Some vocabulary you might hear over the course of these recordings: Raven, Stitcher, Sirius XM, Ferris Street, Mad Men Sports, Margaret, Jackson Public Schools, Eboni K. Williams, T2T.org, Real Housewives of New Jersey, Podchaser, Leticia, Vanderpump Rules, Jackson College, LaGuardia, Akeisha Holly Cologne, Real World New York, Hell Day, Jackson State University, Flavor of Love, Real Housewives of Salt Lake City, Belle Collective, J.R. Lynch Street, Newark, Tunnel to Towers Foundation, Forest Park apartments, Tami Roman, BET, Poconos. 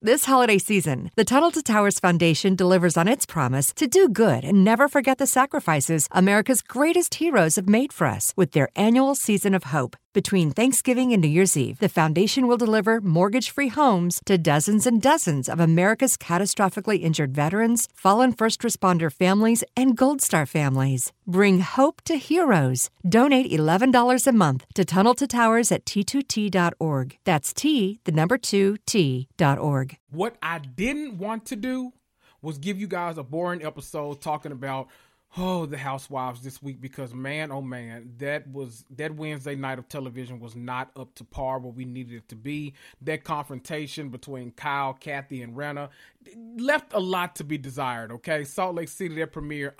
This holiday season, the Tunnel to Towers Foundation delivers on its promise to do good and never forget the sacrifices America's greatest heroes have made for us with their annual Season of Hope. Between Thanksgiving and New Year's Eve, the foundation will deliver mortgage-free homes to dozens and dozens of America's catastrophically injured veterans, fallen first responder families, and Gold Star families. Bring hope to heroes. Donate $11 a month to Tunnel to Towers at T2T.org. That's T, the number 2, T.org. What I didn't want to do was give you guys a boring episode talking about the Housewives this week, because man, oh man, that Wednesday night of television was not up to par where we needed it to be. That confrontation between Kyle, Kathy, and Rena left a lot to be desired, okay? Salt Lake City, their premiere,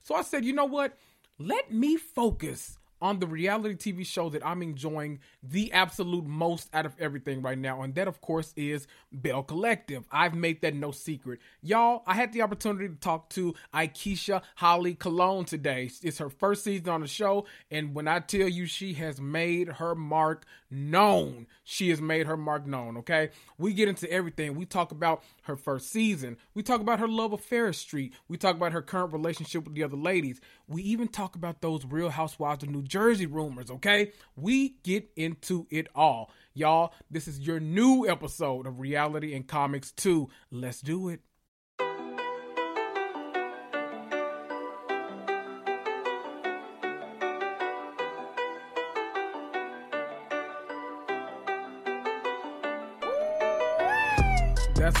So I said, you know what? Let me focus on the reality TV show that I'm enjoying the absolute most out of everything right now. And that, of course, is Belle Collective. I've made that no secret. Y'all, I had the opportunity to talk to Akeisha Holly Cologne today. It's her first season on the show. And when I tell you she has made her mark known, she has made her mark known, okay? We get into everything. We talk about her first season. We talk about her love of Ferris Street. We talk about her current relationship with the other ladies. We even talk about those Real Housewives of New Jersey rumors, okay? We get into it all. Y'all, this is your new episode of Reality and Comics 2. Let's do it. That's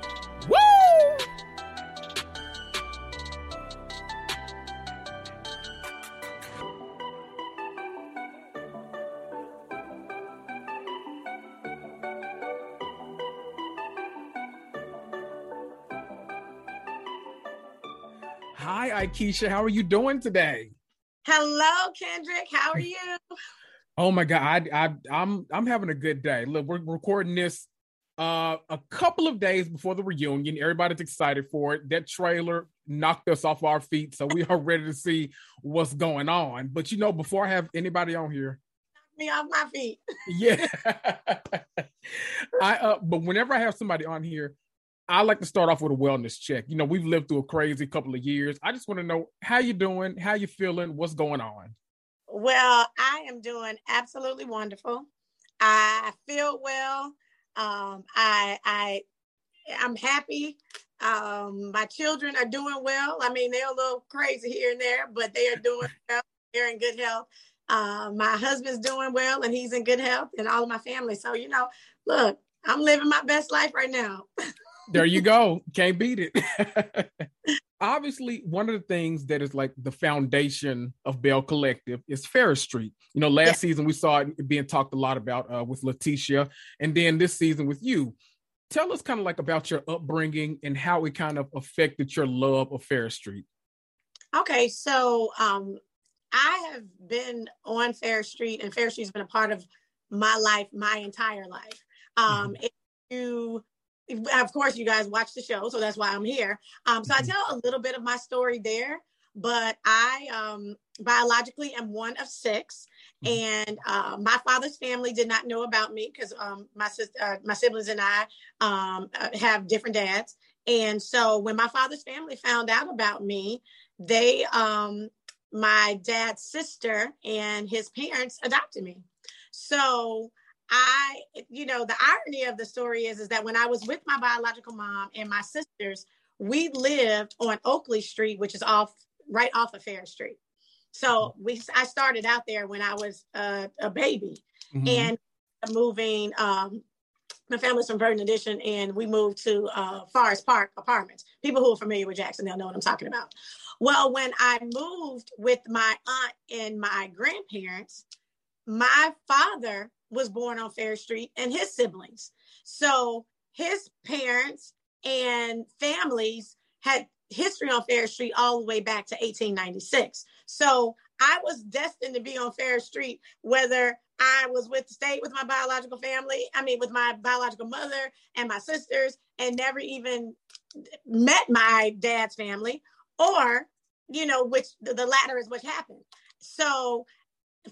Hi, Akeisha. How are you doing today? Hello, Kendrick. How are you? Oh my God, I'm having a good day. Look, we're recording this a couple of days before the reunion. Everybody's excited for it. That trailer knocked us off our feet, so we are ready to see what's going on. But you know, before I have anybody on here, knock me off my feet. Yeah. But whenever I have somebody on here, I like to start off with a wellness check. You know, we've lived through a crazy couple of years. I just want to know how you doing, how you feeling, what's going on. Well, I am doing absolutely wonderful. I feel well. I'm happy. My children are doing well. I mean, they're a little crazy here and there, but they are doing well. They're in good health. My husband's doing well, and he's in good health, and all of my family. So, you know, look, I'm living my best life right now. There you go. Can't beat it. Obviously, one of the things that is like the foundation of Belle Collective is Ferris Street. You know, last season we saw it being talked a lot about with Leticia, and then this season with you. Tell us kind of like about your upbringing and how it kind of affected your love of Ferris Street. Okay, so I have been on Ferris Street, and Ferris Street has been a part of my life, my entire life. If you of course, you guys watch the show, so that's why I'm here. So I tell a little bit of my story there, but I biologically am one of six, and my father's family did not know about me because my siblings and I have different dads. And so when my father's family found out about me, they, my dad's sister and his parents adopted me. So I, you know, the irony of the story is that when I was with my biological mom and my sisters, we lived on Oakley Street, which is right off of Ferris Street. So I started out there when I was a baby, and moving, my family's from Verdon Addition, and we moved to Forest Park Apartments. People who are familiar with Jackson, they'll know what I'm talking about. Well, when I moved with my aunt and my grandparents, my father was born on Ferris Street and his siblings. So his parents and families had history on Ferris Street all the way back to 1896. So I was destined to be on Ferris Street, whether I was stayed with my biological family, with my biological mother and my sisters, and never even met my dad's family, or, you know, which the latter is what happened. So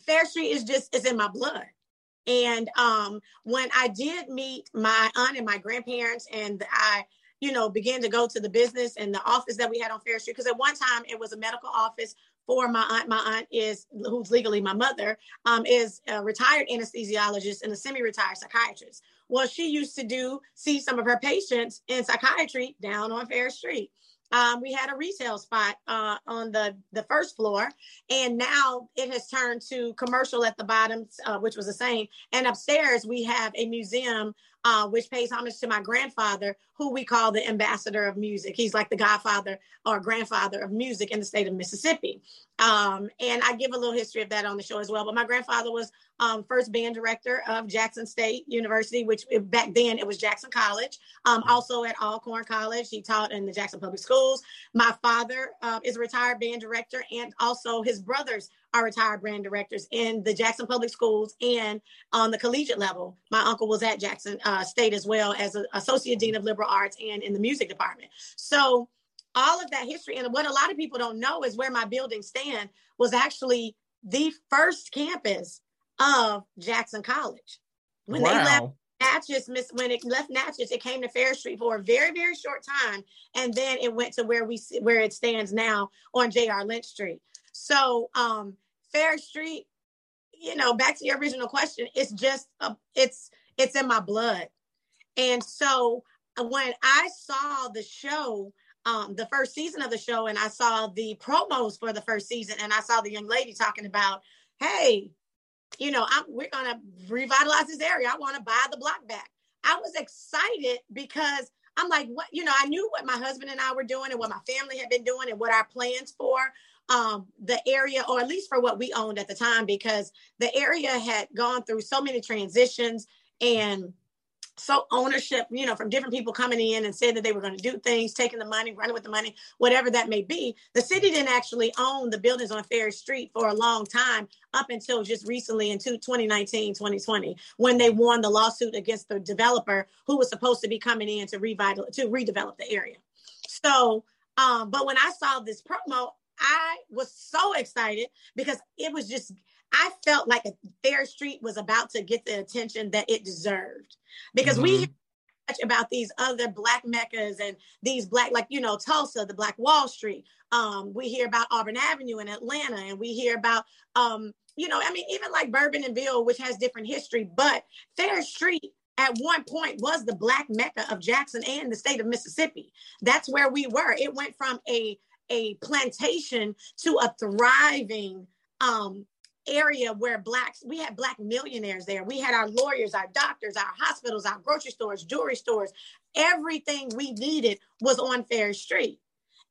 Ferris Street is in my blood. And when I did meet my aunt and my grandparents, and I, you know, began to go to the business and the office that we had on Ferris Street, because at one time it was a medical office for my aunt. My aunt is, who's legally my mother, is a retired anesthesiologist and a semi-retired psychiatrist. Well, she used to see some of her patients in psychiatry down on Ferris Street. We had a retail spot on the first floor, and now it has turned to commercial at the bottom, which was the same. And upstairs, we have a museum, which pays homage to my grandfather, who we call the ambassador of music. He's like the godfather or grandfather of music in the state of Mississippi. And I give a little history of that on the show as well. But my grandfather was first band director of Jackson State University, which back then it was Jackson College. Also at Alcorn College, he taught in the Jackson Public Schools. My father is a retired band director, and also his brothers are retired band directors in the Jackson Public Schools and on the collegiate level. My uncle was at Jackson State as well as an associate dean of liberal arts and in the music department. So all of that history, and what a lot of people don't know is where my building stand was actually the first campus of Jackson College. When they left Natchez, when it left Natchez, it came to Ferris Street for a very, very short time, and then it went to where it stands now on J.R. Lynch Street. So Ferris Street, you know, back to your original question, it's just, it's in my blood. And so when I saw the show, the first season of the show, and I saw the promos for the first season, and I saw the young lady talking about, hey, you know, we're going to revitalize this area. I want to buy the block back. I was excited because I'm like, what, you know, I knew what my husband and I were doing and what my family had been doing and what our plans for the area, or at least for what we owned at the time, because the area had gone through so many transitions and so ownership, you know, from different people coming in and said that they were going to do things, taking the money, running with the money, whatever that may be. The city didn't actually own the buildings on Ferris Street for a long time, up until just recently into 2019, 2020, when they won the lawsuit against the developer who was supposed to be coming in to redevelop the area. So, but when I saw this promo, I was so excited because it was just, I felt like Ferris Street was about to get the attention that it deserved, because we hear so much about these other Black meccas and these Black, like, you know, Tulsa, the Black Wall Street. We hear about Auburn Avenue in Atlanta, and we hear about, you know, I mean, even like Bourbonnville, which has different history, but Ferris Street at one point was the Black Mecca of Jackson and the state of Mississippi. That's where we were. It went from a plantation to a thriving area where we had Black millionaires there. We had our lawyers, our doctors, our hospitals, our grocery stores, jewelry stores. Everything we needed was on Ferris Street.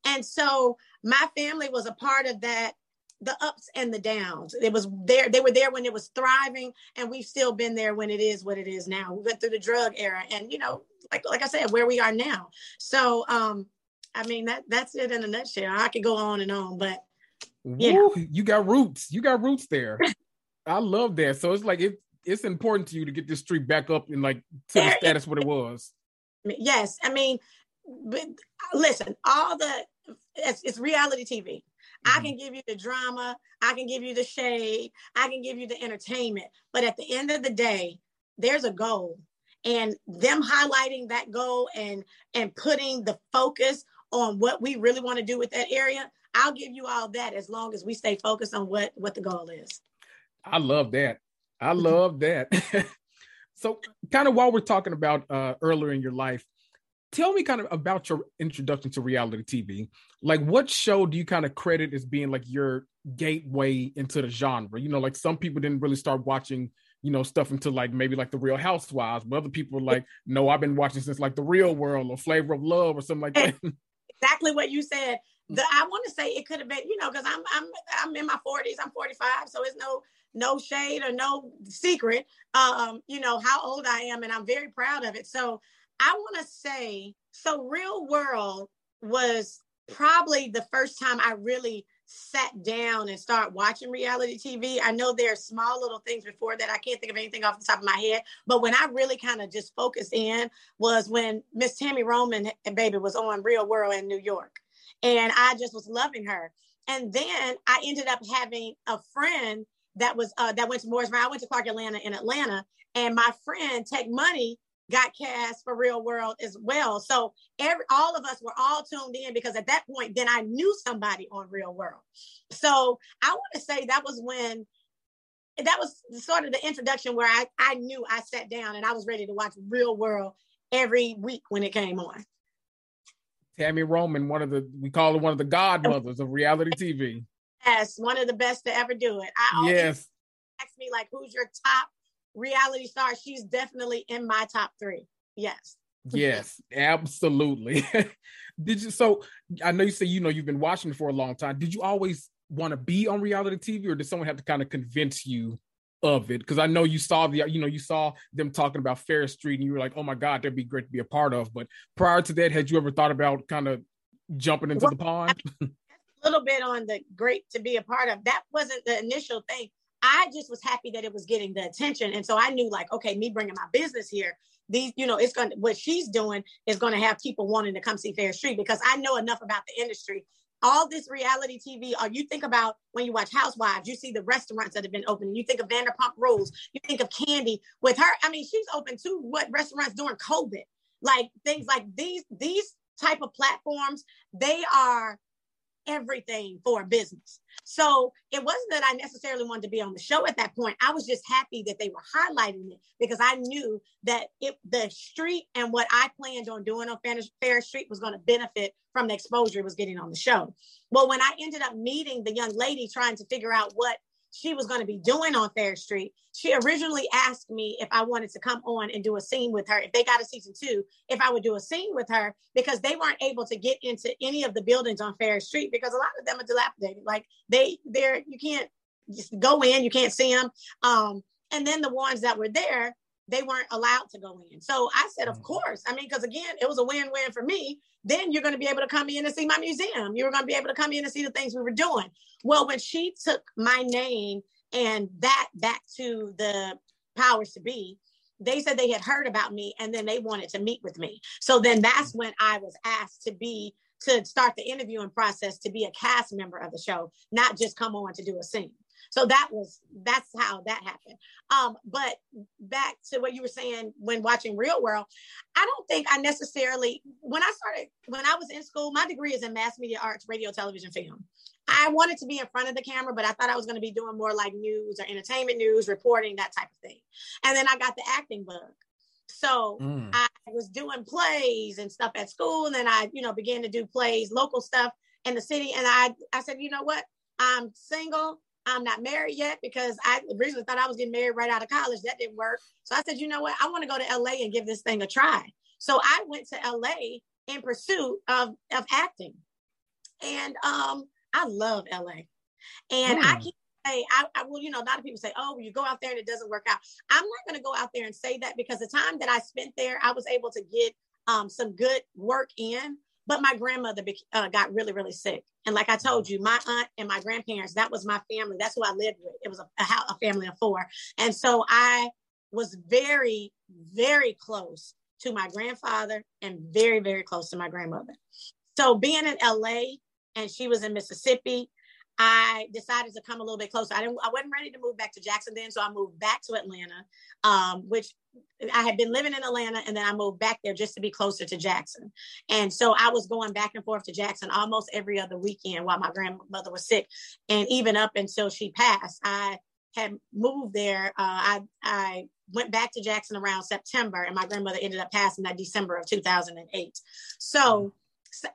And so my family was a part of that, the ups and the downs. It was there. They were there when it was thriving, and we've still been there when it is what it is now. We went through the drug era and, you know, like I said, where we are now. So, I mean, that's it in a nutshell. I could go on and on, but yeah. Woo, you got roots there. I love that. So it's like it's important to you to get this street back up and like to the status what it was. Yes. I mean, but listen, it's reality TV. Mm-hmm. I can give you the drama. I can give you the shade. I can give you the entertainment. But at the end of the day, there's a goal. And them highlighting that goal and putting the focus on what we really want to do with that area, I'll give you all that as long as we stay focused on what the goal is. I love that. I love that. So kind of while we're talking about earlier in your life, tell me kind of about your introduction to reality TV. Like, what show do you kind of credit as being like your gateway into the genre? You know, like some people didn't really start watching, you know, stuff until like maybe like the Real Housewives, but other people are like, no, I've been watching since like the Real World or Flavor of Love or something like that. Exactly what you said. I want to say it could have been, you know, because I'm in my 40s. I'm 45, so it's no shade or no secret, you know, how old I am, and I'm very proud of it. So I want to say, so Real World was probably the first time I really sat down and started watching reality TV. I know there are small little things before that. I can't think of anything off the top of my head, but when I really kind of just focused in was when Miss Tami Roman, baby, was on Real World in New York. And I just was loving her. And then I ended up having a friend that was that went to Morris Brown. I went to Clark Atlanta in Atlanta, and my friend Tech Money got cast for Real World as well. So all of us were all tuned in, because at that point, then I knew somebody on Real World. So I want to say that was when, that was sort of the introduction where I knew I sat down and I was ready to watch Real World every week when it came on. Tami Roman, we call her one of the godmothers of reality TV. Yes, one of the best to ever do it. Yes. Ask me like, who's your top reality star? She's definitely in my top three. Yes. Yes, absolutely. So I know you say, you know, you've been watching for a long time. Did you always want to be on reality TV, or did someone have to kind of convince you of it? Because I know you saw them talking about Ferris Street and you were like, oh my God, that'd be great to be a part of. But prior to that, had you ever thought about kind of jumping into the pond? A little bit on the great to be a part of. That wasn't the initial thing. I just was happy that it was getting the attention. And so I knew like, okay, me bringing my business here, these, you know, what she's doing is going to have people wanting to come see Ferris Street, because I know enough about the industry. All this reality TV, or you think about when you watch Housewives, you see the restaurants that have been opening. You think of Vanderpump Rules. You think of Candy with her. I mean, she's opened to what restaurants during COVID, like things like these type of platforms, they are everything for a business. So it wasn't that I necessarily wanted to be on the show at that point. I was just happy that they were highlighting it, because I knew that the street and what I planned on doing on Ferris Street was going to benefit from the exposure it was getting on the show. Well, when I ended up meeting the young lady trying to figure out what she was going to be doing on Ferris Street, she originally asked me if I wanted to come on and do a scene with her. If they got a season 2, if I would do a scene with her, because they weren't able to get into any of the buildings on Ferris Street, because a lot of them are dilapidated. Like you can't just go in, you can't see them. And then the ones that were there, they weren't allowed to go in. So I said, of course. I mean, because again, it was a win-win for me. Then you're going to be able to come in and see my museum. You were going to be able to come in and see the things we were doing. Well, when she took my name and that back to the powers to be, they said they had heard about me and then they wanted to meet with me. So then that's when I was asked to start the interviewing process to be a cast member of the show, not just come on to do a scene. So that's how that happened. But back to what you were saying when watching Real World, I don't think I necessarily, when I was in school, my degree is in mass media arts, radio, television, film. I wanted to be in front of the camera, but I thought I was going to be doing more like news or entertainment news, reporting, that type of thing. And then I got the acting bug. So I was doing plays and stuff at school. And then I, you know, began to do plays, local stuff in the city. And I said, you know what? I'm single. I'm not married yet, because I originally thought I was getting married right out of college. That didn't work. So I said, you know what? I want to go to LA and give this thing a try. So I went to LA in pursuit of acting. And I love LA. And I keep saying, I will, you know, a lot of people say, oh, you go out there and it doesn't work out. I'm not going to go out there and say that, because the time that I spent there, I was able to get some good work in. But my grandmother got really, really sick. And like I told you, my aunt and my grandparents, that was my family. That's who I lived with. It was a family of 4. And so I was very, very close to my grandfather and very, very close to my grandmother. So being in LA and she was in Mississippi, I decided to come a little bit closer. I wasn't ready to move back to Jackson then, so I moved back to Atlanta, which I had been living in Atlanta, and then I moved back there just to be closer to Jackson. And so I was going back and forth to Jackson almost every other weekend while my grandmother was sick. And even up until she passed, I had moved there. I went back to Jackson around September, and my grandmother ended up passing that December of 2008. So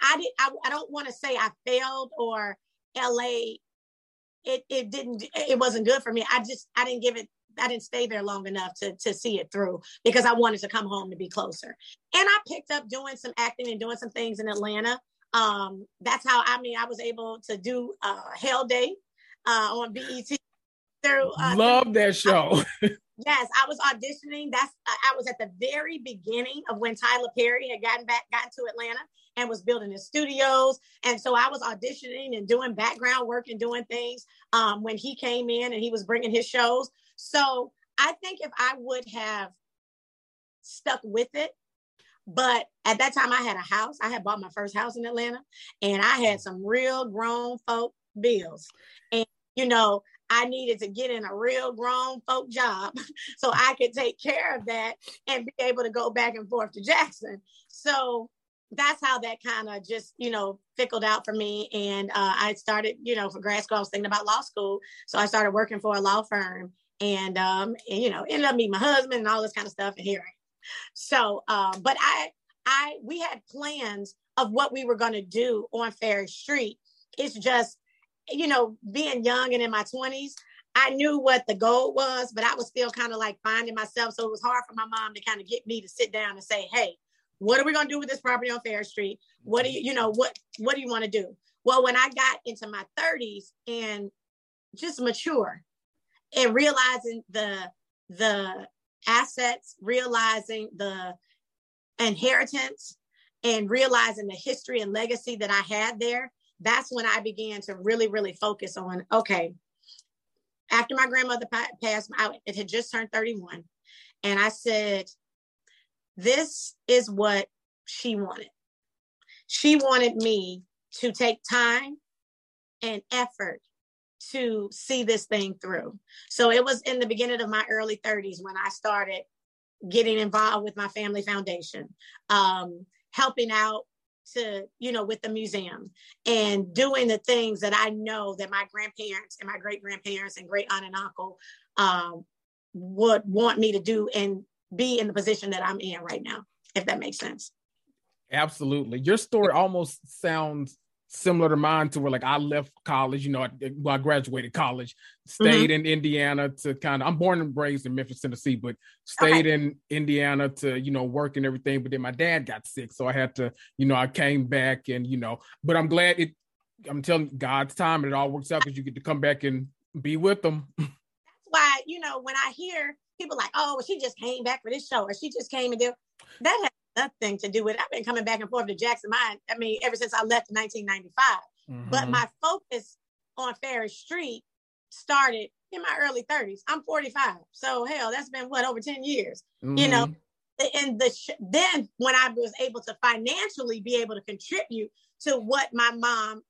I don't want to say I failed or LA, it wasn't good for me. I didn't stay there long enough to see it through because I wanted to come home to be closer. And I picked up doing some acting and doing some things in Atlanta. That's how, I was able to do Hell Day on BET. Love that show. Yes, I was auditioning. I was at the very beginning of when Tyler Perry had gotten to Atlanta and was building his studios. And so I was auditioning and doing background work and doing things when he came in and he was bringing his shows. So I think if I would have stuck with it, but at that time I had a house. I had bought my first house in Atlanta and I had some real grown folk bills. And, you know, I needed to get in a real grown folk job so I could take care of that and be able to go back and forth to Jackson. So that's how that kind of just, you know, fickled out for me. And I started, you know, for grad school, I was thinking about law school. So I started working for a law firm and you know, ended up meeting my husband and all this kind of stuff. And here I am. So, but we had plans of what we were going to do on Ferris Street. It's just, you know, being young and in my 20s, I knew what the goal was, but I was still kind of like finding myself. So it was hard for my mom to kind of get me to sit down and say, hey, what are we going to do with this property on Ferris Street? What do you, you know, what do you want to do? Well, when I got into my 30s and just mature and realizing the assets, realizing the inheritance and realizing the history and legacy that I had there, that's when I began to really, really focus on, okay, after my grandmother passed, it had just turned 31. And I said, this is what she wanted. She wanted me to take time and effort to see this thing through. So it was in the beginning of my early 30s when I started getting involved with my family foundation, helping out to, you know, with the museum and doing the things that I know that my grandparents and my great-grandparents and great aunt and uncle would want me to do and be in the position that I'm in right now, if that makes sense. Absolutely. Your story almost sounds similar to mine, to where like I left college, you know, I graduated college, stayed in Indiana to kind of, I'm born and raised in Memphis, Tennessee, but stayed in Indiana to, you know, work and everything. But then my dad got sick. So I had to, you know, I came back and, you know, but I'm glad I'm telling you, God's time and it all works out because you get to come back and be with them. That's why, you know, when I hear people like, oh, she just came back for this show or she just came and did, that has nothing to do with it. I've been coming back and forth to Jackson. Ever since I left in 1995. Mm-hmm. But my focus on Ferris Street started in my early 30s. I'm 45. So, hell, that's been, over 10 years? Mm-hmm. You know, and then when I was able to financially be able to contribute to what my mom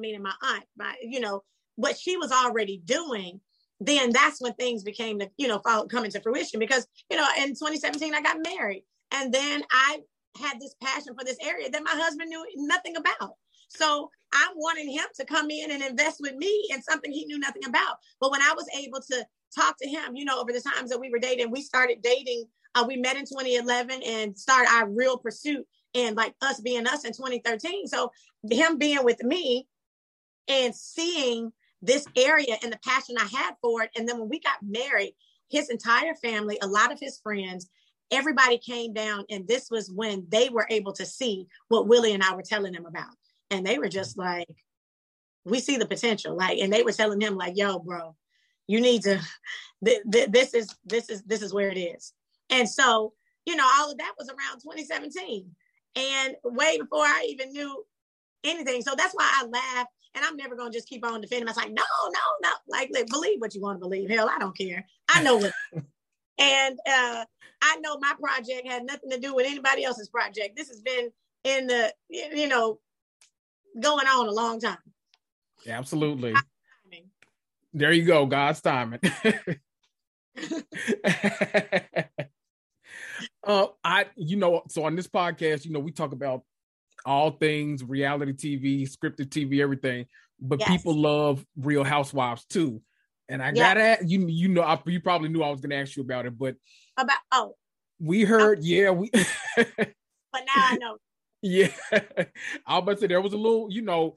meaning my aunt, you know, what she was already doing, then that's when things became, you know, coming to fruition. Because, you know, in 2017, I got married. And then I had this passion for this area that my husband knew nothing about. So I wanted him to come in and invest with me in something he knew nothing about. But when I was able to talk to him, you know, over the times that we were dating, we started dating. We met in 2011 and started our real pursuit and like us being us in 2013. So him being with me and seeing this area and the passion I had for it. And then when we got married, his entire family, a lot of his friends, everybody came down, and this was when they were able to see what Willie and I were telling them about. And they were just like, we see the potential. Like, and they were telling him like, yo, bro, you need to, this is where it is. And so, you know, all of that was around 2017 and way before I even knew anything. So that's why I laugh. And I'm never going to just keep on defending myself. Like, no. Like, believe what you want to believe. Hell, I don't care. I know what And I know my project had nothing to do with anybody else's project. This has been in the, you know, going on a long time. Yeah, absolutely. God's timing. There you go. God's timing. So on this podcast, you know, we talk about all things reality TV, scripted TV, everything, but yes, people love Real Housewives too. And I gotta, you probably knew I was gonna ask you about it, but but now I know. Yeah, I was about to say there was a little, you know,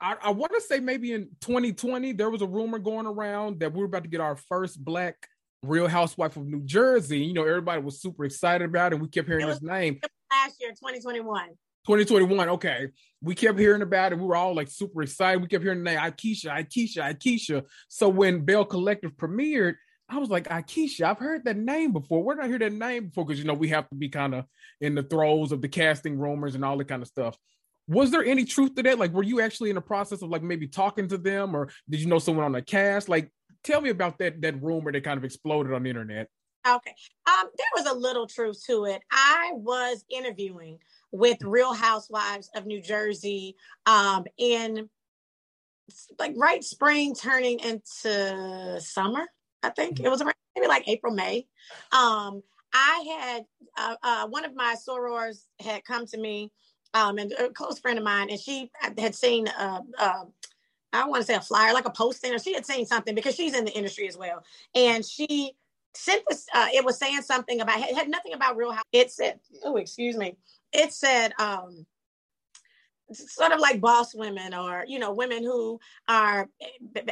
I want to say maybe in 2020 there was a rumor going around that we were about to get our first Black Real Housewife of New Jersey. You know, everybody was super excited about it. We kept hearing his name. Last year, 2021. 2021. Okay, we kept hearing about it. We were all like super excited. We kept hearing the name Akeisha. So when Belle Collective premiered, I was like, Akeisha, I've heard that name before. Where did I hear that name before? Because, you know, we have to be kind of in the throes of the casting rumors and all that kind of stuff. Was there any truth to that? Like, were you actually in the process of like maybe talking to them, or did you know someone on the cast? Like, tell me about that rumor that kind of exploded on the internet. Okay. There was a little truth to it. I was interviewing with Real Housewives of New Jersey in like right spring turning into summer, I think. It was around maybe like April, May. I had one of my sorors had come to me, and a close friend of mine, and she had seen I want to say a flyer, like a posting, or she had seen something because she's in the industry as well. And she sent this, it was saying something about, it had nothing about Real House. It said, It said sort of like boss women, or, you know, women who are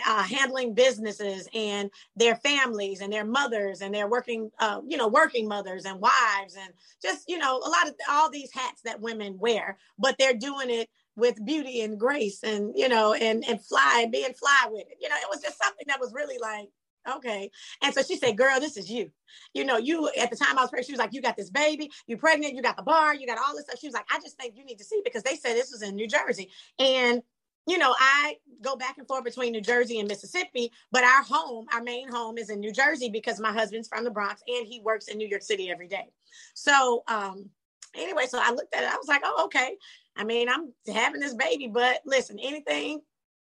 handling businesses and their families and their mothers and their working, you know, working mothers and wives, and just, you know, a lot of all these hats that women wear, but they're doing it with beauty and grace and, you know, and fly, being fly with it. You know, it was just something that was really like, okay. And so she said, girl, this is you. You know, you, at the time I was pregnant, she was like, you got this baby, you're pregnant, you got the bar, you got all this stuff. She was like, I just think you need to see, because they said this was in New Jersey. And, you know, I go back and forth between New Jersey and Mississippi, but our home, our main home is in New Jersey, because my husband's from the Bronx and he works in New York City every day. So anyway, so I looked at it. I was like, oh, okay. I mean, I'm having this baby, but listen, anything,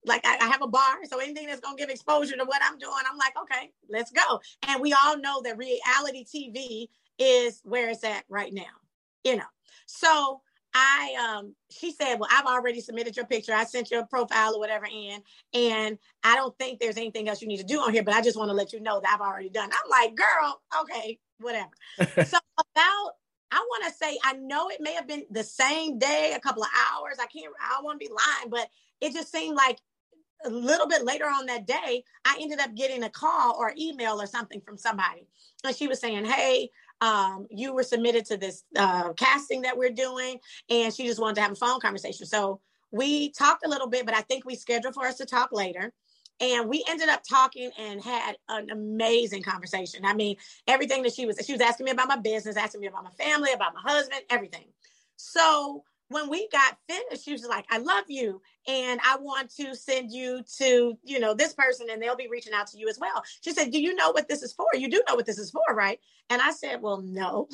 like I have a bar, so anything that's going to give exposure to what I'm doing, I'm like, okay, let's go. And we all know that reality TV is where it's at right now, you know. So I, she said, well, I've already submitted your picture. I sent your profile or whatever in, and I don't think there's anything else you need to do on here, but I just want to let you know that I've already done. I'm like, girl, okay, whatever. So about, I want to say, I know it may have been the same day, a couple of hours. I don't want to be lying, but it just seemed like a little bit later on that day, I ended up getting a call or email or something from somebody. And she was saying, hey, you were submitted to this casting that we're doing. And she just wanted to have a phone conversation. So we talked a little bit, but I think we scheduled for us to talk later. And we ended up talking and had an amazing conversation. I mean, everything that she was asking me about my business, asking me about my family, about my husband, everything. So when we got finished, she was like, I love you. And I want to send you to, you know, this person, and they'll be reaching out to you as well. She said, do you know what this is for? You do know what this is for, right? And I said, well, no,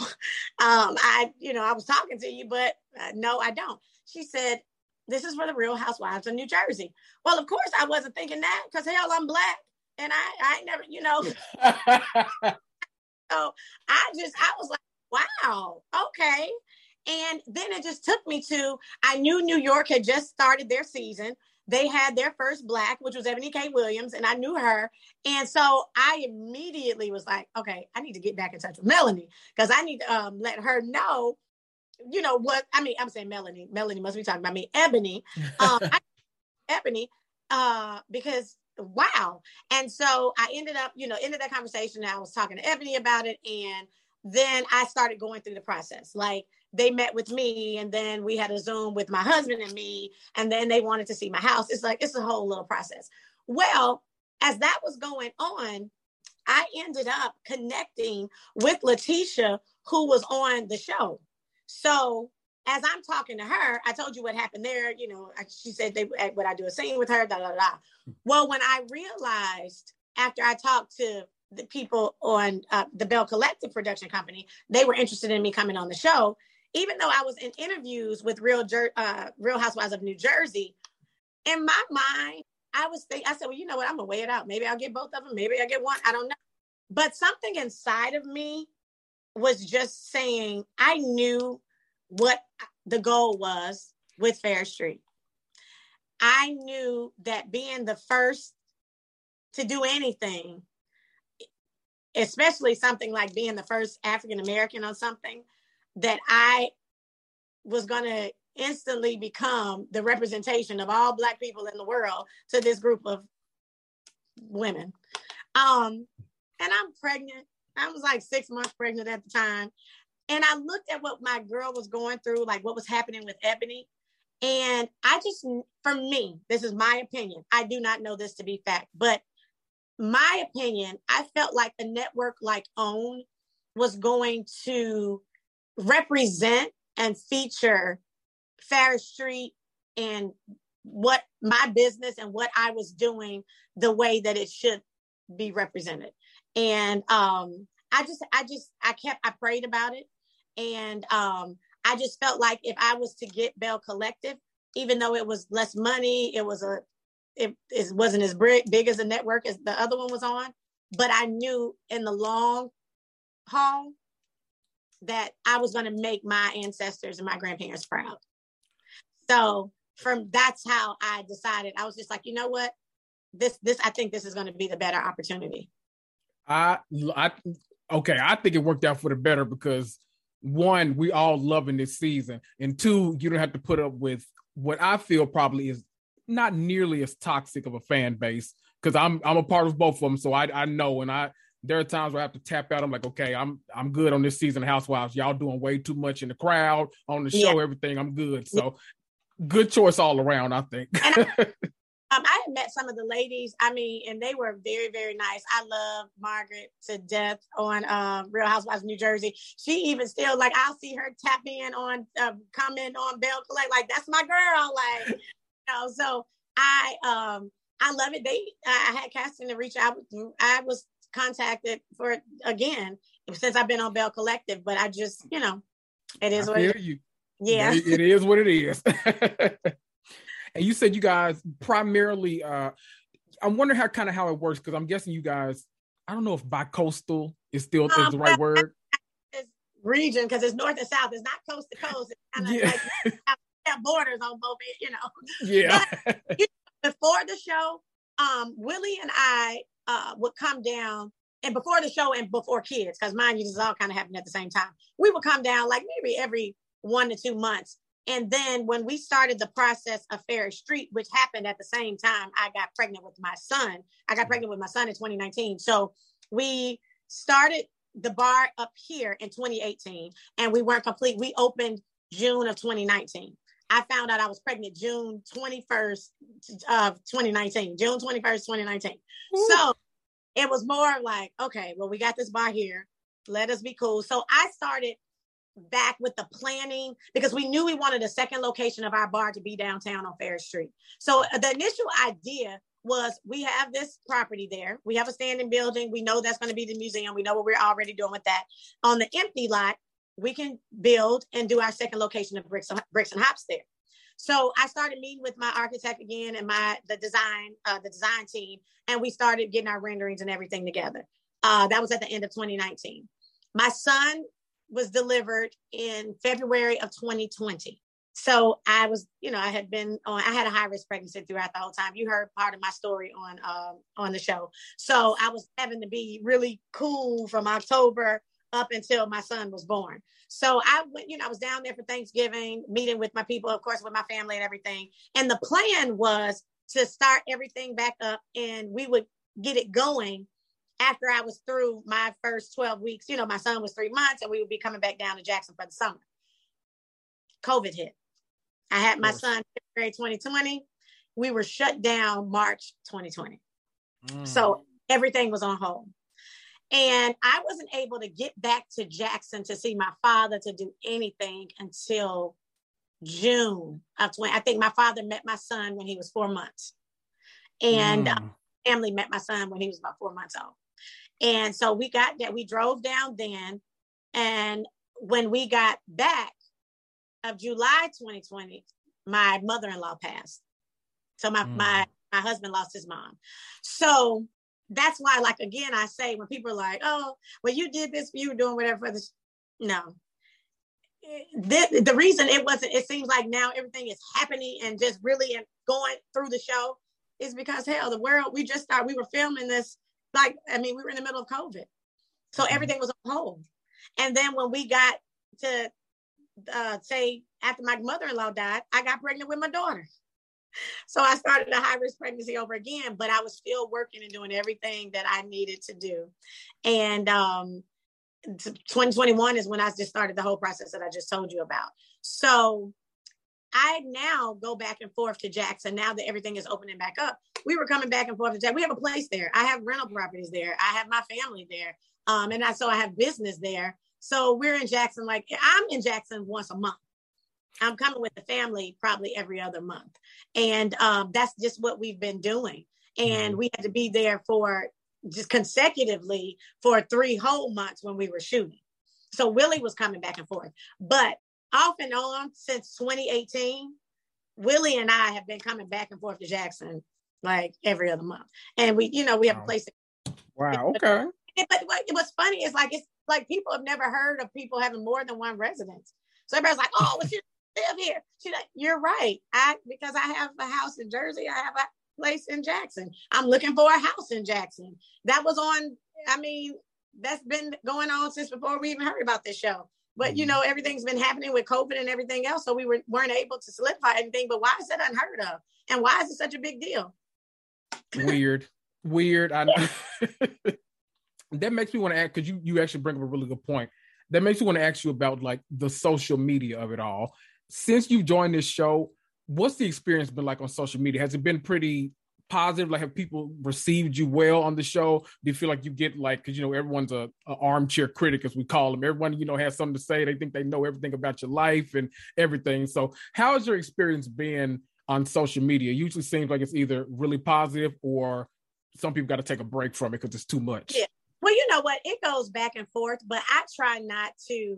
I was talking to you, but no, I don't. She said, this is for the Real Housewives of New Jersey. Well, of course I wasn't thinking that, because hell, I'm Black and I ain't never, you know. So I was like, wow, okay. And then it just took me to, I knew New York had just started their season. They had their first Black, which was Eboni K. Williams, and I knew her. And so I immediately was like, okay, I need to get back in touch with Melanie, because I need to let her know, you know what, I mean, I'm saying Melanie. Melanie must be talking about me. Eboni. Because wow. And so I ended that conversation. And I was talking to Eboni about it. And then I started going through the process. Like, they met with me, and then we had a Zoom with my husband and me, and then they wanted to see my house. It's like, it's a whole little process. Well, as that was going on, I ended up connecting with Leticia, who was on the show. So as I'm talking to her, I told you what happened there. You know, she said what I do a scene with her, da, da, da. Well, when I realized after I talked to the people on the Belle Collective production company, they were interested in me coming on the show, even though I was in interviews with Real Housewives of New Jersey. In my mind, I said, well, you know what? I'm gonna weigh it out. Maybe I'll get both of them. Maybe I get one. I don't know. But something inside of me was just saying, I knew what the goal was with Ferris Street. I knew that being the first to do anything, especially something like being the first African-American on something, that I was going to instantly become the representation of all Black people in the world to this group of women. And I'm pregnant. I was like 6 months pregnant at the time. And I looked at what my girl was going through, like what was happening with Eboni. And I just, for me, this is my opinion. I do not know this to be fact, but my opinion, I felt like a network like OWN was going to represent and feature Ferris Street and what my business and what I was doing the way that it should be represented. And I prayed about it. And I just felt like if I was to get Belle Collective, even though it was less money, it wasn't as big as a network as the other one was on, but I knew in the long haul that I was going to make my ancestors and my grandparents proud. So that's how I decided. I was just like, you know what, this I think this is going to be the better opportunity. I think it worked out for the better because one, we all loving this season, and two, you don't have to put up with what I feel probably is not nearly as toxic of a fan base, because I'm a part of both of them. So I know, and there are times where I have to tap out. I'm like, okay, I'm good on this season of Housewives. Y'all doing way too much in the crowd, on the show, everything. I'm good. So good choice all around, I think. And I had met some of the ladies, and they were very, very nice. I love Margaret to death on Real Housewives of New Jersey. She even still, like, I'll see her tap in on, comment on Belle Collective. Like, that's my girl. Like, you know, so I love it. I had casting to reach out. I was contacted for it again since I've been on Belle Collective, but I just, you know, it is what it is. Yeah. It is what it is. And you said you guys primarily, I'm wondering how it works, because I'm guessing you guys, I don't know if bi-coastal is still is the right word. It's region, because it's north and south. It's not coast to coast. It's kind of like borders on both, you know. Yeah. But, before the show, Willie and I would come down, and before the show and before kids, because mind you, this is all kind of happening at the same time. We would come down like maybe every 1 to 2 months. And then when we started the process of Ferris Street, which happened at the same time, I got pregnant with my son in 2019. So we started the bar up here in 2018, and we weren't complete. We opened June of 2019. I found out I was pregnant June 21st of 2019, June 21st, 2019. Ooh. So it was more like, okay, well, we got this bar here. Let us be cool. So I started back with the planning because we knew we wanted a second location of our bar to be downtown on Ferris Street. So the initial idea was we have this property there. We have a standing building. We know that's going to be the museum. We know what we're already doing with that. On the empty lot, we can build and do our second location of Bricks and Hops there. So I started meeting with my architect again and the design team, and we started getting our renderings and everything together. That was at the end of 2019. My son was delivered in February of 2020. So I was, you know, I had a high-risk pregnancy throughout the whole time. You heard part of my story on the show. So I was having to be really cool from October up until my son was born. So I went, I was down there for Thanksgiving, meeting with my people, of course, with my family and everything. And the plan was to start everything back up, and we would get it going after I was through my first 12 weeks. You know, my son was 3 months, and we would be coming back down to Jackson for the summer. COVID hit. I had my son February 2020. We were shut down March 2020. So everything was on hold. And I wasn't able to get back to Jackson to see my father, to do anything until June of 20. I think my father met my son when he was 4 months. And family met my son when he was about 4 months old. And so we got that. We drove down then. And when we got back of July 2020, my mother-in-law passed. So my husband lost his mom. So that's why, like, again, I say when people are like, oh, well, you did this, you were doing whatever for this. No. The reason it wasn't, it seems like now everything is happening and just really going through the show is because, hell, the world, we just started, we were filming this, like, I mean, we were in the middle of COVID. So everything was on hold. And then when we got to, say, after my mother-in-law died, I got pregnant with my daughter. So I started a high-risk pregnancy over again, but I was still working and doing everything that I needed to do. And 2021 is when I just started the whole process that I just told you about. So I now go back and forth to Jackson. Now that everything is opening back up, we were coming back and forth to Jackson. We have a place there. I have rental properties there. I have my family there. So I have business there. So we're in Jackson. Like, I'm in Jackson once a month. I'm coming with the family probably every other month. And that's just what we've been doing. And we had to be there for just consecutively for 3 whole months when we were shooting. So Willie was coming back and forth. But off and on since 2018, Willie and I have been coming back and forth to Jackson like every other month. And we have a place. Wow. Okay. But what's funny is like, it's like people have never heard of people having more than one residence. So everybody's like, oh, well, she live here. She's like, you're right. Because I have a house in Jersey. I have a place in Jackson. I'm looking for a house in Jackson. That was on, I mean, that's been going on since before we even heard about this show. But, everything's been happening with COVID and everything else. So we weren't able to solidify anything. But why is that unheard of? And why is it such a big deal? Weird. I know. That makes me want to ask, because you actually bring up a really good point. That makes me want to ask you about like the social media of it all. Since you've joined this show, what's the experience been like on social media? Has it been pretty positive? Like, have people received you well on the show? Do you feel like you get like, because everyone's a armchair critic, as we call them. Everyone has something to say. They think they know everything about your life and everything. So how has your experience been on social media? It usually seems like it's either really positive or some people got to take a break from it because it's too much. Yeah. Well, you know what? It goes back and forth, but I try not to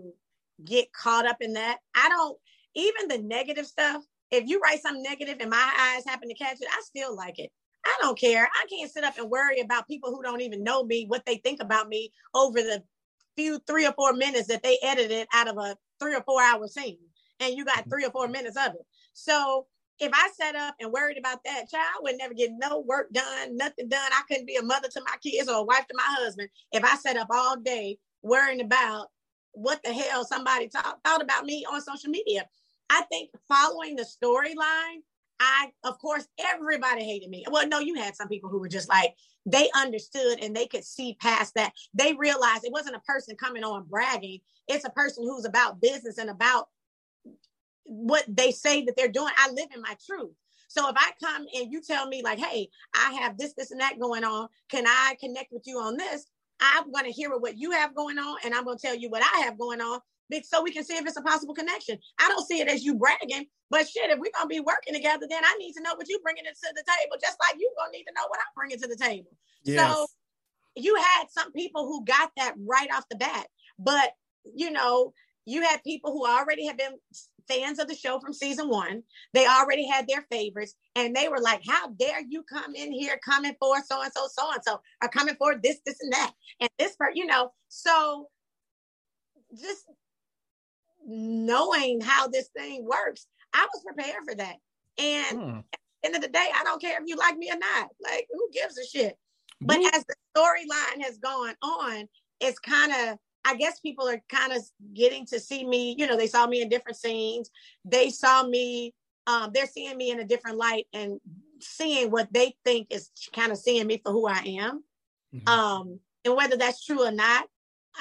get caught up in that. Even the negative stuff, if you write something negative and my eyes happen to catch it, I still like it. I don't care. I can't sit up and worry about people who don't even know me, what they think about me over the 3 or 4 minutes that they edited out of a 3 or 4 hour scene. And you got 3 or 4 minutes of it. So if I sat up and worried about that, child, I would never get no work done, nothing done. I couldn't be a mother to my kids or a wife to my husband. If I sat up all day worrying about what the hell somebody thought about me on social media. I think following the storyline, of course, everybody hated me. Well, no, you had some people who were just like, they understood and they could see past that. They realized it wasn't a person coming on bragging. It's a person who's about business and about what they say that they're doing. I live in my truth. So if I come and you tell me like, hey, I have this, this, and that going on. Can I connect with you on this? I'm going to hear what you have going on and I'm going to tell you what I have going on so we can see if it's a possible connection. I don't see it as you bragging, but shit, if we're going to be working together, then I need to know what you're bringing to the table, just like you're going to need to know what I'm bringing to the table. Yes. So you had some people who got that right off the bat, but you had people who already have been fans of the show from season 1. They already had their favorites and they were like, how dare you come in here coming for so-and-so, so-and-so, or coming for this, this, and that. And this part, so just knowing how this thing works, I was prepared for that. And at the end of the day, I don't care if you like me or not. Like, who gives a shit? But as the storyline has gone on, it's kind of, I guess people are kind of getting to see me, they saw me in different scenes. They saw me, they're seeing me in a different light and seeing what they think is kind of seeing me for who I am. Mm-hmm. And whether that's true or not,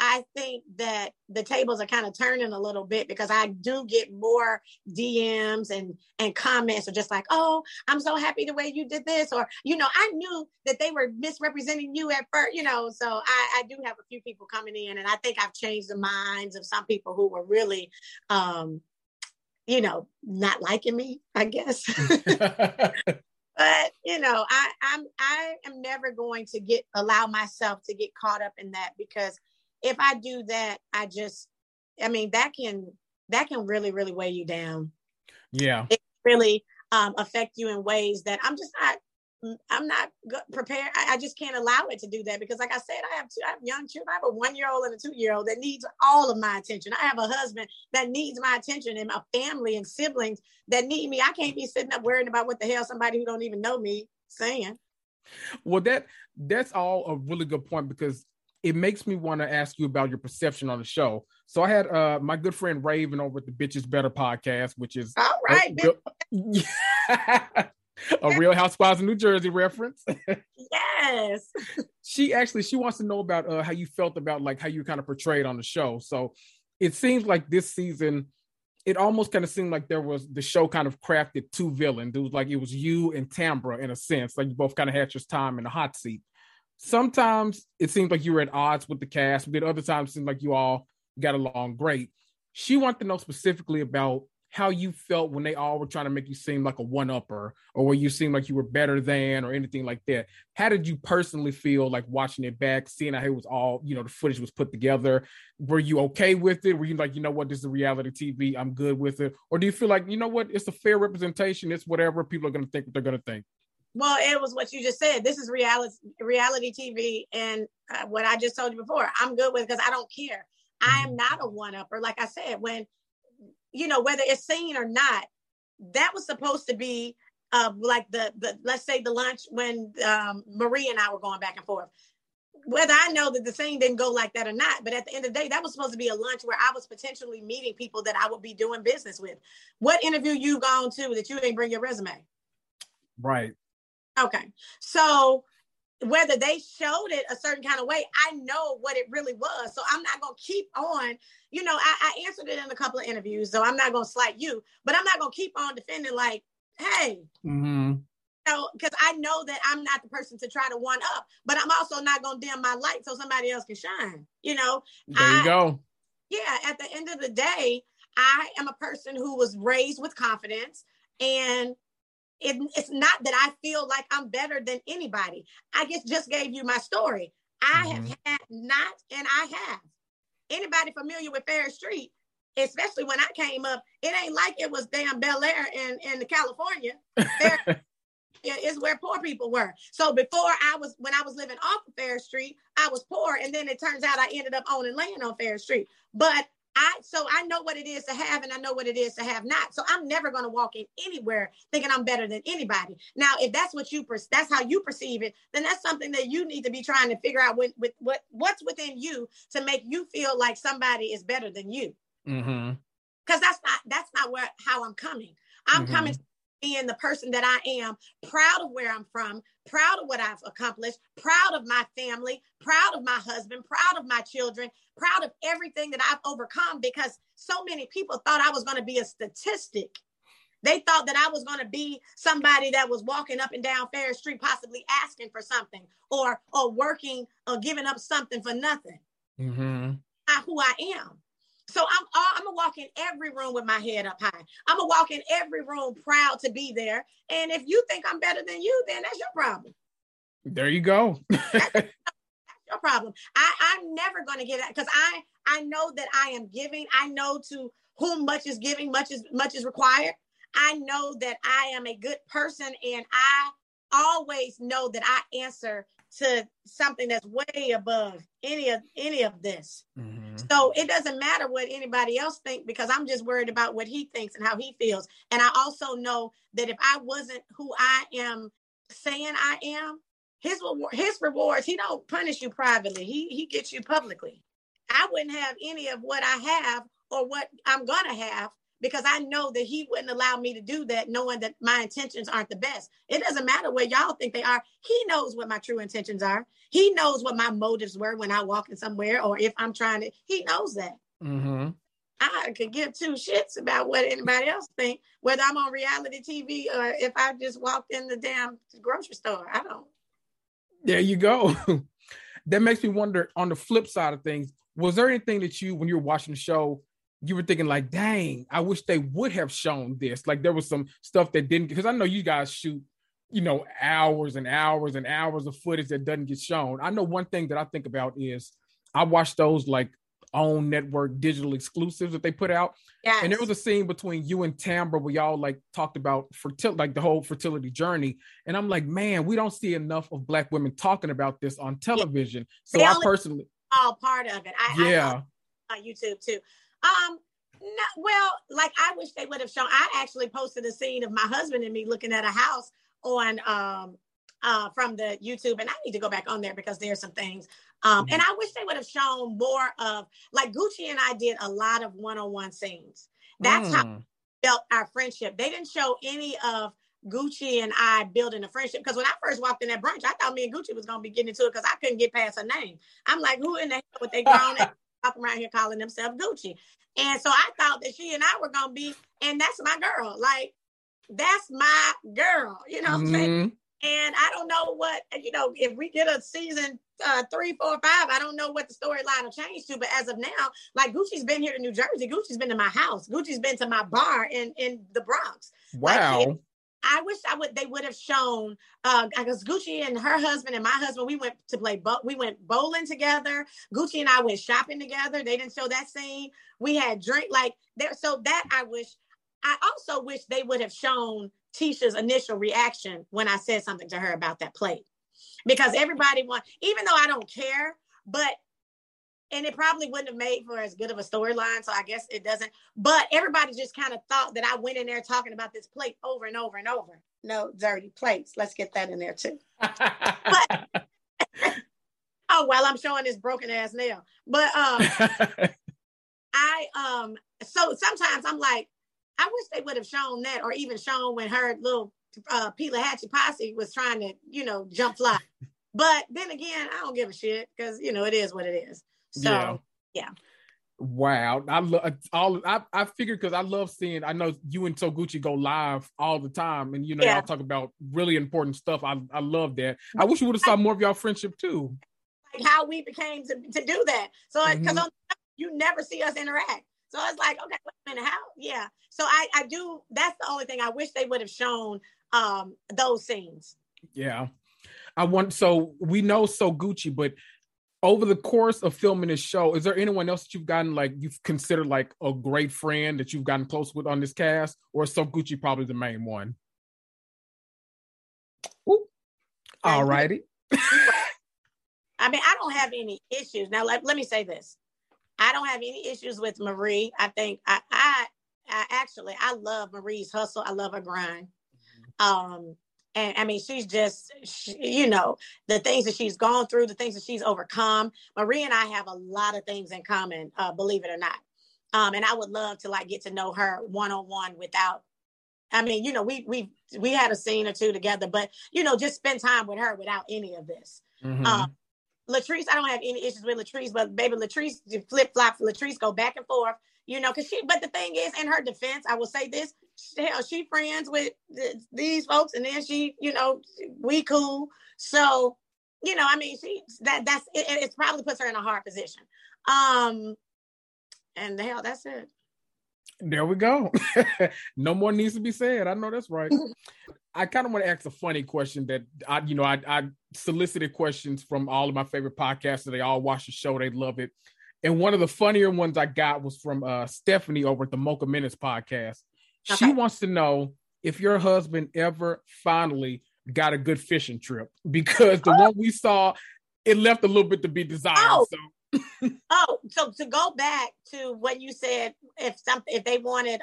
I think that the tables are kind of turning a little bit because I do get more DMs and comments are just like, oh, I'm so happy the way you did this. Or, I knew that they were misrepresenting you at first, so I do have a few people coming in and I think I've changed the minds of some people who were really, not liking me, I guess. But, you know, I am never going to allow myself to get caught up in that, because if I do that, that can really, really weigh you down. Yeah. It really affect you in ways that I'm not prepared. I just can't allow it to do that, because like I said, I have young children. I have a 1-year-old and a 2-year-old that needs all of my attention. I have a husband that needs my attention, and my family and siblings that need me. I can't be sitting up worrying about what the hell somebody who don't even know me saying. Well, that's all a really good point, because it makes me want to ask you about your perception on the show. So I had my good friend Raven over at the Bitches Better podcast, which is all right. A Real Housewives of New Jersey reference. Yes. She wants to know about how you felt about like how you kind of portrayed on the show. So it seems like this season, it almost kind of seemed like the show kind of crafted two villains. It was like it was you and Tambra in a sense, like you both kind of had your time in the hot seat. Sometimes it seemed like you were at odds with the cast, but other times it seemed like you all got along great. She wanted to know specifically about how you felt when they all were trying to make you seem like a one-upper, or where you seemed like you were better than, or anything like that. How did you personally feel like watching it back, seeing how it was all, you know, the footage was put together? Were you okay with it? Were you like, you know what, this is reality TV, I'm good with it? Or do you feel like, you know what, it's a fair representation, it's whatever, people are going to think what they're going to think? Well, it was what you just said. This is reality TV, and what I just told you before, I'm good with it because I don't care. I am not a one-upper. Like I said, when you know, whether it's seen or not, that was supposed to be like the let's say the lunch when Marie and I were going back and forth. Whether I know that the scene didn't go like that or not, but at the end of the day, that was supposed to be a lunch where I was potentially meeting people that I would be doing business with. What interview you gone to that you didn't bring your resume? Right. Okay. So whether they showed it a certain kind of way, I know what it really was. So I'm not going to keep on, you know, I answered it in a couple of interviews, so I'm not going to slight you, but I'm not going to keep on defending like, hey, mm-hmm. You know, because I know that I'm not the person to try to one up, but I'm also not going to dim my light so somebody else can shine, you know? There you go. Yeah. At the end of the day, I am a person who was raised with confidence, and it's not that I feel like I'm better than anybody. I just gave you my story. I mm-hmm. have had not, and I have. Anybody familiar with Ferris Street, especially when I came up, it ain't like it was damn Bel Air in California. Ferris is where poor people were. So when I was living off of Ferris Street, I was poor, and then it turns out I ended up owning land on Ferris Street. But so I know what it is to have, and I know what it is to have not. So I'm never going to walk in anywhere thinking I'm better than anybody. Now, if that's what that's how you perceive it, then that's something that you need to be trying to figure out with what's within you to make you feel like somebody is better than you. Mm-hmm. Because that's not how I'm coming. I'm mm-hmm. coming to being the person that I am, proud of where I'm from, proud of what I've accomplished, proud of my family, proud of my husband, proud of my children, proud of everything that I've overcome, because so many people thought I was going to be a statistic. They thought that I was going to be somebody that was walking up and down Ferris Street, possibly asking for something or working or giving up something for nothing. Mm-hmm. Not who I am. So I'm going to walk in every room with my head up high. I'm going to walk in every room proud to be there. And if you think I'm better than you, then that's your problem. There you go. That's your problem. I'm never going to get that, because I know that I am giving. I know to whom much is giving, much is required. I know that I am a good person, and I always know that I answer to something that's way above any of this. Mm-hmm. So it doesn't matter what anybody else thinks, because I'm just worried about what he thinks and how he feels. And I also know that if I wasn't who I am saying I am, his rewards, he don't punish you privately. He gets you publicly. I wouldn't have any of what I have or what I'm going to have, because I know that he wouldn't allow me to do that, knowing that my intentions aren't the best. It doesn't matter what y'all think they are. He knows what my true intentions are. He knows what my motives were when I walk in somewhere, or if I'm trying to, he knows that. Mm-hmm. I could give two shits about what anybody else think, whether I'm on reality TV or if I just walked in the damn grocery store. I don't. There you go. That makes me wonder, on the flip side of things, was there anything that you, when you were watching the show, you were thinking like, dang, I wish they would have shown this? Like there was some stuff that didn't, because I know you guys shoot you know, hours and hours and hours of footage that doesn't get shown. I know one thing that I think about is I watch those like OWN network digital exclusives that they put out. Yes. And there was a scene between you and Tambra where y'all like talked about like the whole fertility journey. And I'm like, man, we don't see enough of Black women talking about this on television. So I personally all part of it. I on YouTube too. I wish they would have shown. I actually posted a scene of my husband and me looking at a house on from the YouTube, and I need to go back on there because there are some things. And I wish they would have shown more of, like, Gucci and I did a lot of one-on-one scenes. That's how we built our friendship. They didn't show any of Gucci and I building a friendship, because when I first walked in that brunch, I thought me and Gucci was going to be getting into it because I couldn't get past her name. I'm like, who in the hell would they grown up around here calling themselves Gucci? And so I thought that she and I were going to be, and that's my girl. Like, that's my girl, you know what I'm saying? And I don't know what, you know, if we get a season 3, 4, 5, I don't know what the storyline will change to. But as of now, like, Gucci's been here to New Jersey. Gucci's been to my house. Gucci's been to my bar in the Bronx. Wow. Like, I wish they would have shown, because Gucci and her husband and my husband, we went to play, we went bowling together. Gucci and I went shopping together. They didn't show that scene. We had drink, like, there. So that I also wish they would have shown Tisha's initial reaction when I said something to her about that plate, because everybody even though I don't care, and it probably wouldn't have made for as good of a storyline, so I guess it doesn't, but everybody just kind of thought that I went in there talking about this plate over and over and over. No dirty plates. Let's get that in there too. I'm showing this broken ass nail. But so sometimes I'm like, I wish they would have shown that, or even shown when her little Pila Hatchie posse was trying to, you know, jump fly. But then again, I don't give a shit because, you know, it is what it is. So, yeah. Wow. I figured, because I love seeing, I know you and So Gucci go live all the time, and, you know, y'all talk about really important stuff. I love that. I wish you would have saw more of y'all friendship too. Like how we became to do that. So, because you never see us interact. So I was like, okay, wait a minute, how? Yeah. So I do, that's the only thing I wish they would have shown, those scenes. Yeah. So we know So Gucci, but over the course of filming this show, is there anyone else that you've gotten, like, you've considered like a great friend that you've gotten close with on this cast, or is So Gucci probably the main one? Ooh. All righty. I mean, I don't have any issues. Now, let me say this. I don't have any issues with Marie. I think I love Marie's hustle. I love her grind. And I mean, she's just, you know, the things that she's gone through, the things that she's overcome. Marie and I have a lot of things in common, believe it or not. And I would love to, like, get to know her one-on-one without, I mean, you know, we had a scene or two together, but, you know, just spend time with her without any of this. Latrice, I don't have any issues with Latrice, but baby, Latrice flip-flop. Latrice go back and forth, you know, but the thing is, in her defense, I will say this, she friends with these folks, and then she, you know, we cool. So, you know, I mean, it probably puts her in a hard position. And hell, that's it. There we go. No more needs to be said. I know that's right. I kind of want to ask a funny question that I solicited questions from all of my favorite podcasters. They all watch the show. They love it. And one of the funnier ones I got was from Stephanie over at the Mocha Minutes podcast. Okay. She wants to know if your husband ever finally got a good fishing trip, because the one we saw, it left a little bit to be desired. So. So to go back to what you said, if they wanted,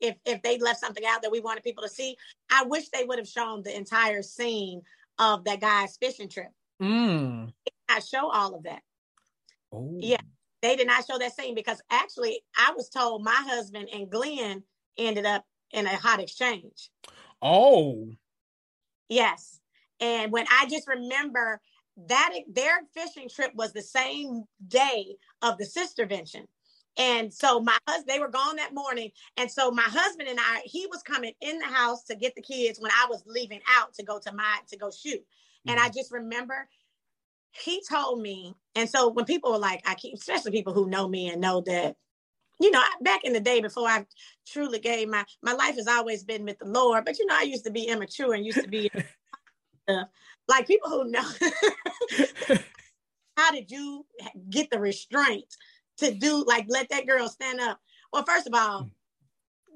if they left something out that we wanted people to see, I wish they would have shown the entire scene of that guy's fishing trip. They did not show all of that. Oh. Yeah, they did not show that scene, because actually I was told my husband and Glenn ended up in a hot exchange. Oh. Yes. And when I just remember that their fishing trip was the same day of the sistervention. And so they were gone that morning. And so my husband and I, he was coming in the house to get the kids when I was leaving out to go to go shoot. And I just remember he told me. And so when people were like, especially people who know me and know that, you know, back in the day before I truly gave my life has always been with the Lord, but, you know, I used to be immature and used to be stuff. Like people who know, how did you get the restraint to do, like, let that girl stand up? Well, first of all,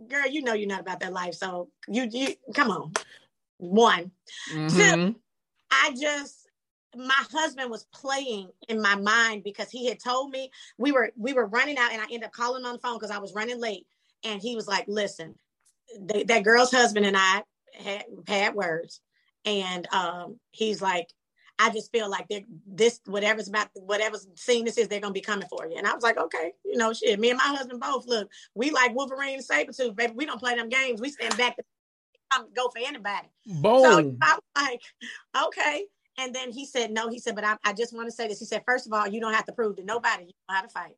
girl, you know you're not about that life, so you come on. One. Mm-hmm. Two, my husband was playing in my mind because he had told me we were running out, and I ended up calling him on the phone because I was running late. And he was like, listen, that girl's husband and I had words. And he's like, I just feel like whatever's scene this is, they're going to be coming for you. And I was like, okay, you know, shit, me and my husband both, look, we like Wolverine and Sabretooth, baby. We don't play them games. We stand back to go for anybody. Boom. So I was like, okay. And then he said, no, he said, but I just want to say this. He said, first of all, you don't have to prove to nobody you know how to fight.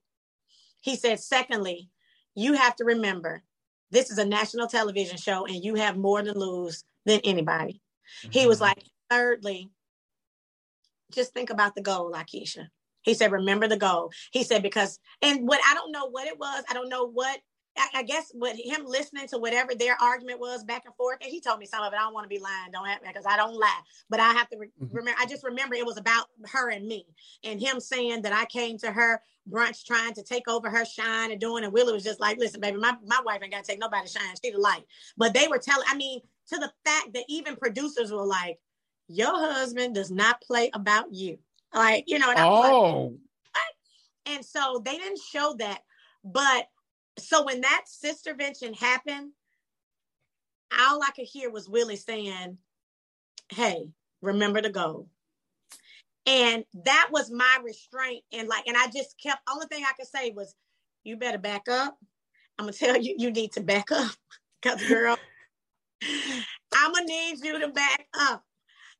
He said, secondly, you have to remember, this is a national television show and you have more to lose than anybody. Mm-hmm. He was like, thirdly, just think about the goal, Akeisha. He said, remember the goal. He said, because, and what, I don't know what it was. I don't know what, I guess what him listening to whatever their argument was back and forth. And he told me some of it. I don't want to be lying. Don't ask me because I don't lie. But I have to remember. I just remember it was about her and me, and him saying that I came to her brunch trying to take over her shine and doing. And Willie was just like, listen, baby, my wife ain't got to take nobody's shine. She the light. But they were telling, I mean, to the fact that even producers were like, your husband does not play about you. Like, you know. And I was like, what? And so they didn't show that. But so when that sistervention happened, all I could hear was Willie saying, hey, remember the goal. And that was my restraint. And like, and I just kept, only thing I could say was, you better back up. I'm going to tell you, you need to back up. Because girl, I'm going to need you to back up.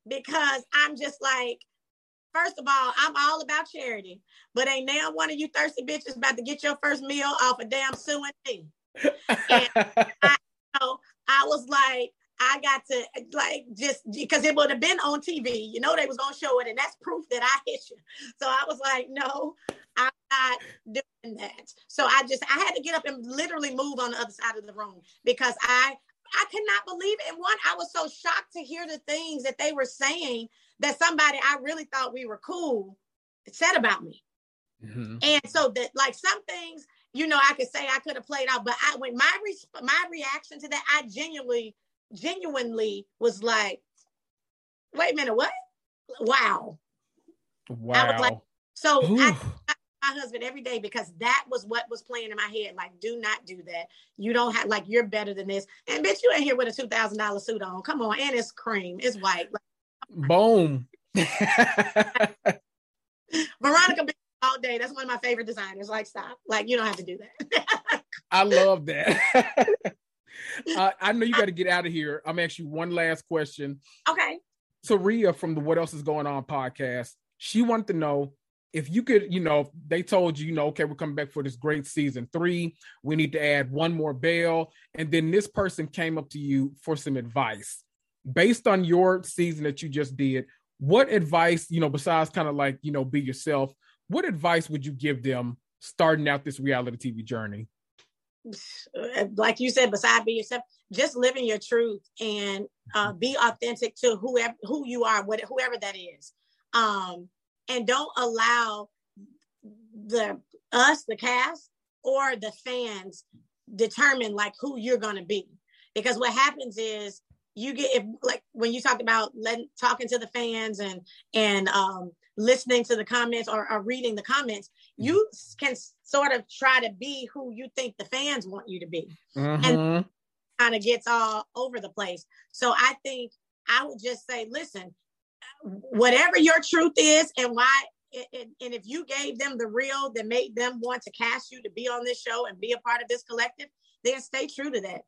Because I'm just like, first of all, I'm all about charity, but ain't now one of you thirsty bitches about to get your first meal off a damn suing me. And I was like, I got to, like, just because it would have been on TV, you know, they was going to show it, and that's proof that I hit you. So I was like, no, I'm not doing that. So I had to get up and literally move on the other side of the room because I could not believe it. And one, I was so shocked to hear the things that they were saying that somebody I really thought we were cool said about me. Mm-hmm. And so that, like, some things, you know, I could say I could have played out, but my reaction to that, I genuinely was like, wait a minute, what? Wow. I was like, so ooh. My husband every day because that was what was playing in my head. Like, do not do that. You don't have, like, you're better than this. And bitch, you ain't here with a $2,000 suit on. Come on. And it's cream. It's white. Like, boom. Veronica been all day. That's one of my favorite designers. Like, stop. Like, you don't have to do that. I love that. I know you got to get out of here. I'm asking you one last question. Okay. Saria from the What Else Is Going On podcast, she wanted to know, if you could, you know, they told you, you know, okay, we're coming back for this great season 3. We need to add one more Belle. And then this person came up to you for some advice based on your season that you just did. What advice, you know, besides kind of like, you know, be yourself, what advice would you give them starting out this reality TV journey? Like you said, besides be yourself, just living your truth and be authentic to who you are, whoever that is. And don't allow the cast, or the fans determine like who you're going to be. Because what happens is you get, if, like when you talked about talking to the fans and listening to the comments or reading the comments, you can sort of try to be who you think the fans want you to be. Mm-hmm. And kind of gets all over the place. So I think I would just say, listen, whatever your truth is and why, and if you gave them the real that made them want to cast you to be on this show and be a part of this collective, then stay true to that.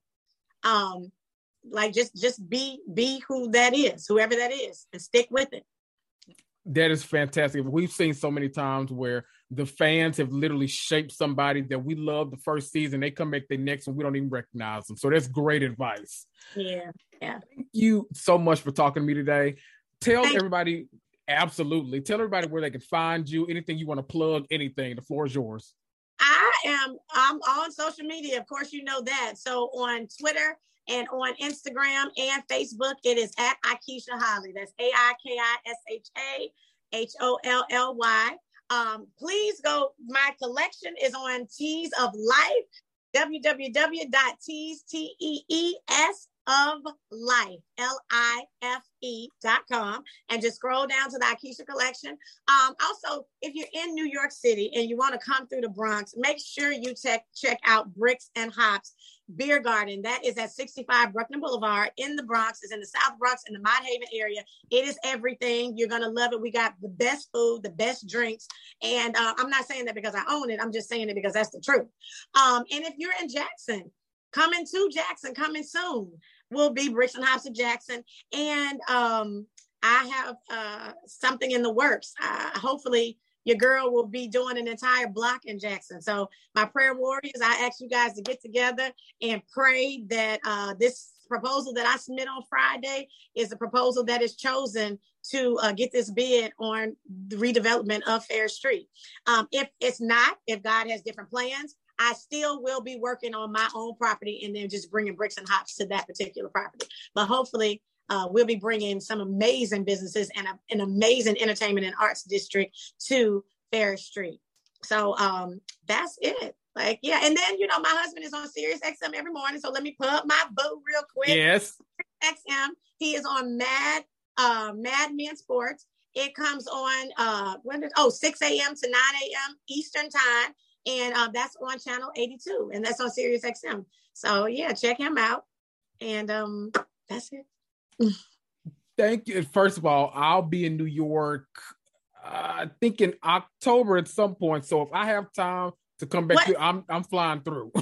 Like just be who that is, whoever that is, and stick with it. That is fantastic. We've seen so many times where the fans have literally shaped somebody that we love the first season. They come back the next and we don't even recognize them. So that's great advice. Yeah. Thank you so much for talking to me today. Tell everybody where they can find you, anything you want to plug, anything. The floor is yours. I'm on social media. Of course, you know that. So on Twitter, And on Instagram and Facebook, it is at Akeisha Holly. That's AIKISHA HOLLY. Please go. My collection is on Tees of Life, www.teesoflife.com, and just scroll down to the Akeisha collection. Also, if you're in New York City and you want to come through the Bronx, make sure you check out Bricks and Hops Beer Garden. That is at 65 Brooklyn Boulevard in the Bronx. It's in the South Bronx in the Mott Haven area. It is everything. You're going to love it. We got the best food, the best drinks. And I'm not saying that because I own it. I'm just saying it because that's the truth. And if you're in Jackson, coming to Jackson, coming soon, will be Bricks and Hops of Jackson. And I have something in the works. Hopefully, your girl will be doing an entire block in Jackson. So my prayer warriors, I ask you guys to get together and pray that this proposal that I submit on Friday is the proposal that is chosen to get this bid on the redevelopment of Ferris Street. If it's not, if God has different plans, I still will be working on my own property and then just bringing Bricks and Hops to that particular property. But hopefully we'll be bringing some amazing businesses and an amazing entertainment and arts district to Ferris Street. So that's it. Like, yeah. And then, you know, my husband is on Sirius XM every morning. So let me pub my boat real quick. Yes. Sirius XM. He is on Mad Men Sports. It comes on 6 a.m. to 9 a.m. Eastern time. And that's on channel 82, and that's on Sirius XM. So yeah, check him out. And that's it. Thank you. First of all, I'll be in New York, I think in October at some point. So if I have time to come back, I'm flying through. Oh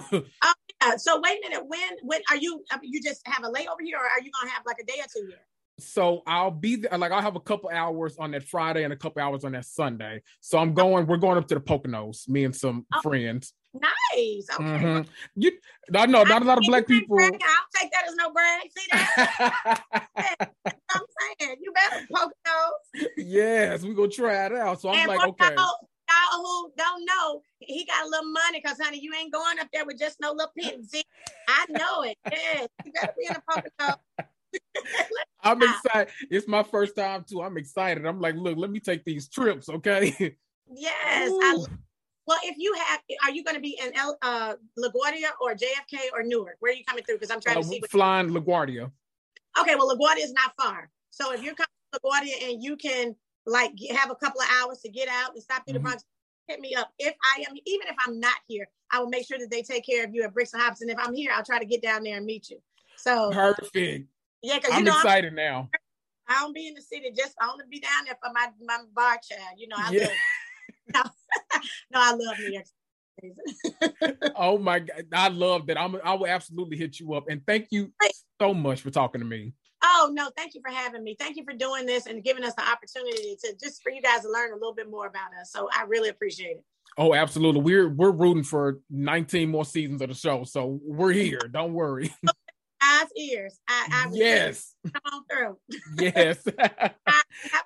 yeah. So wait a minute. When are you? You just have a layover here, or are you gonna have like a day or two here? So I'll be there, like I'll have a couple hours on that Friday and a couple hours on that Sunday. So we're going up to the Poconos, me and some friends. Nice. Okay. Mm-hmm. I know not a lot of black people. Brag, I'll take that as no brag. See that? That's what I'm saying. You better Poconos. Yes, we're gonna try it out. So I'm like, okay. Y'all who don't know, he got a little money because, honey, you ain't going up there with just no little pittance. I know it. Yes, you better be in the Poconos. I'm excited. It's my first time too. I'm excited. I'm like, look, let me take these trips, okay? Yes. Well, if you have, are you going to be in LaGuardia or JFK or Newark? Where are you coming through? Because I'm trying to see. Flying LaGuardia. Okay, well, LaGuardia is not far. So if you're coming to LaGuardia and you can like have a couple of hours to get out and stop through the Bronx, hit me up. Even if I'm not here, I will make sure that they take care of you at Bricks and Hops. And if I'm here, I'll try to get down there and meet you. So perfect. Yeah, because I'm excited now. I don't be in the city. I want to be down there for my bar child. You know, I love New York City. Oh my God, I love that. I will absolutely hit you up, and thank you so much for talking to me. Oh no, thank you for having me. Thank you for doing this and giving us the opportunity to just for you guys to learn a little bit more about us. So I really appreciate it. Oh, absolutely. We're rooting for 19 more seasons of the show, so we're here. Don't worry. Eyes, ears. Yes. Come on through. Yes. Have a good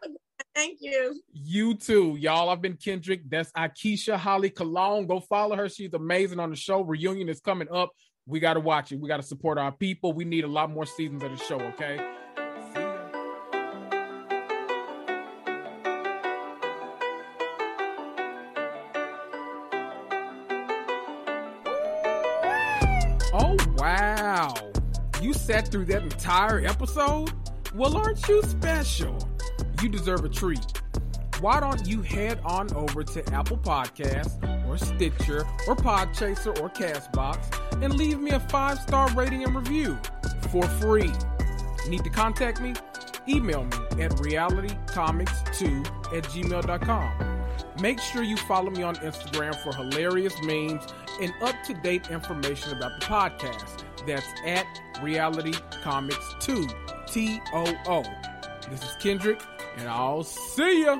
one. Thank you. You too, y'all. I've been Kendrick. That's Akeisha Holly Cologne. Go follow her. She's amazing on the show. Reunion is coming up. We got to watch it. We got to support our people. We need a lot more seasons of the show, okay? Oh, wow. You sat through that entire episode? Well, aren't you special? You deserve a treat. Why don't you head on over to Apple Podcasts or Stitcher or Podchaser or CastBox and leave me a 5-star rating and review for free. Need to contact me? Email me at realitycomics2@gmail.com. Make sure you follow me on Instagram for hilarious memes and up-to-date information about the podcast. That's at Reality Comics 2, T-O-O. This is Kendrick, and I'll see ya.